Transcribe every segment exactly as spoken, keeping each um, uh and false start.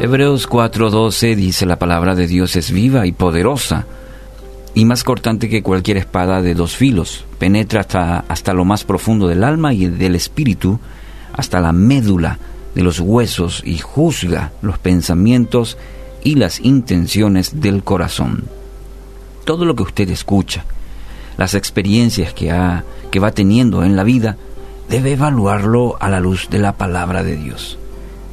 Hebreos cuatro doce dice: la palabra de Dios es viva y poderosa, y más cortante que cualquier espada de dos filos, penetra hasta, hasta lo más profundo del alma y del espíritu, hasta la médula de los huesos, y juzga los pensamientos y las intenciones del corazón. Todo lo que usted escucha, las experiencias que, ha, que va teniendo en la vida, debe evaluarlo a la luz de la palabra de Dios.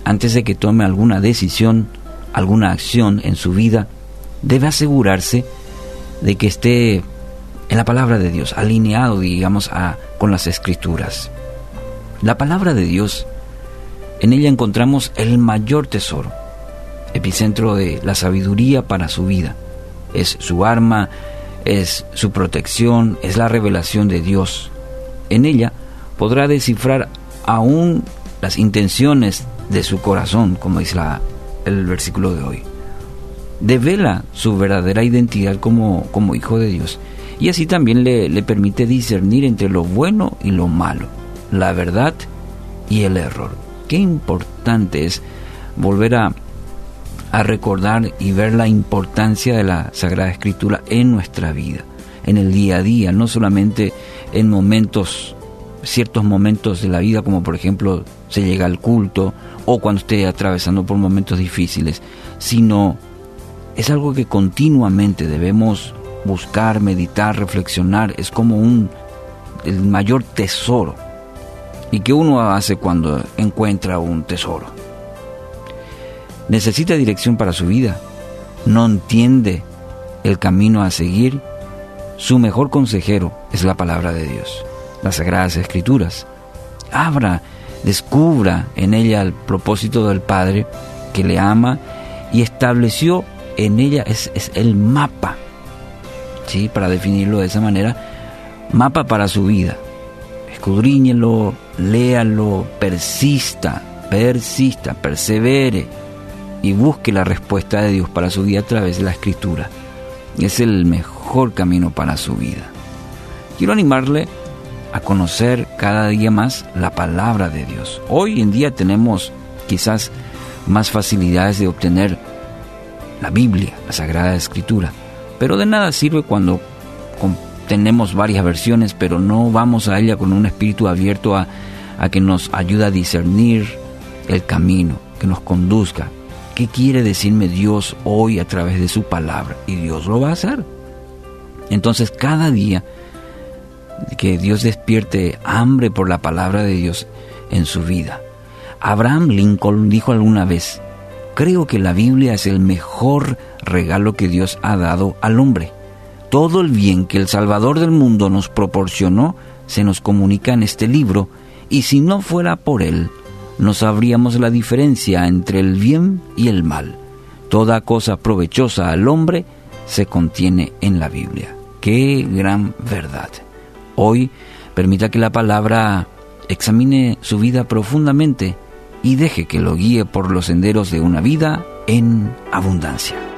Antes de que tome alguna decisión, alguna acción en su vida, debe asegurarse de que esté en la palabra de Dios, alineado, digamos, a, con las Escrituras. La palabra de Dios, en ella encontramos el mayor tesoro, epicentro de la sabiduría para su vida. Es su arma, es su protección, es la revelación de Dios. En ella podrá descifrar aún las intenciones de su corazón, como dice la, el versículo de hoy. Devela su verdadera identidad como, como hijo de Dios, y así también le, le permite discernir entre lo bueno y lo malo, la verdad y el error. Qué importante es volver a, a recordar y ver la importancia de la Sagrada Escritura en nuestra vida, en el día a día, no solamente en momentos, ciertos momentos de la vida, como por ejemplo se llega al culto o cuando esté atravesando por momentos difíciles, sino es algo que continuamente debemos buscar, meditar, reflexionar. Es como un, el mayor tesoro. ¿Y qué uno hace cuando encuentra un tesoro? Necesita dirección para su vida. No entiende el camino a seguir. Su mejor consejero es la palabra de Dios, las Sagradas Escrituras. Abra, descubra en ella el propósito del Padre que le ama y estableció en ella es, es el mapa, ¿sí? Para definirlo de esa manera, mapa para su vida. Escudriñelo, léalo, persista, persista, persevere y busque la respuesta de Dios para su vida a través de la Escritura. Es el mejor camino para su vida. Quiero animarle a conocer cada día más la palabra de Dios. Hoy en día tenemos quizás más facilidades de obtener la Biblia, la Sagrada Escritura, pero de nada sirve cuando tenemos varias versiones, pero no vamos a ella con un espíritu abierto a, a que nos ayude a discernir el camino, que nos conduzca. ¿Qué quiere decirme Dios hoy a través de su palabra? Y Dios lo va a hacer. Entonces, cada día que Dios despierte hambre por la palabra de Dios en su vida. Abraham Lincoln dijo alguna vez: creo que la Biblia es el mejor regalo que Dios ha dado al hombre. Todo el bien que el Salvador del mundo nos proporcionó se nos comunica en este libro, y si no fuera por él, no sabríamos la diferencia entre el bien y el mal. Toda cosa provechosa al hombre se contiene en la Biblia. ¡Qué gran verdad! Hoy, permita que la palabra examine su vida profundamente y deje que lo guíe por los senderos de una vida en abundancia.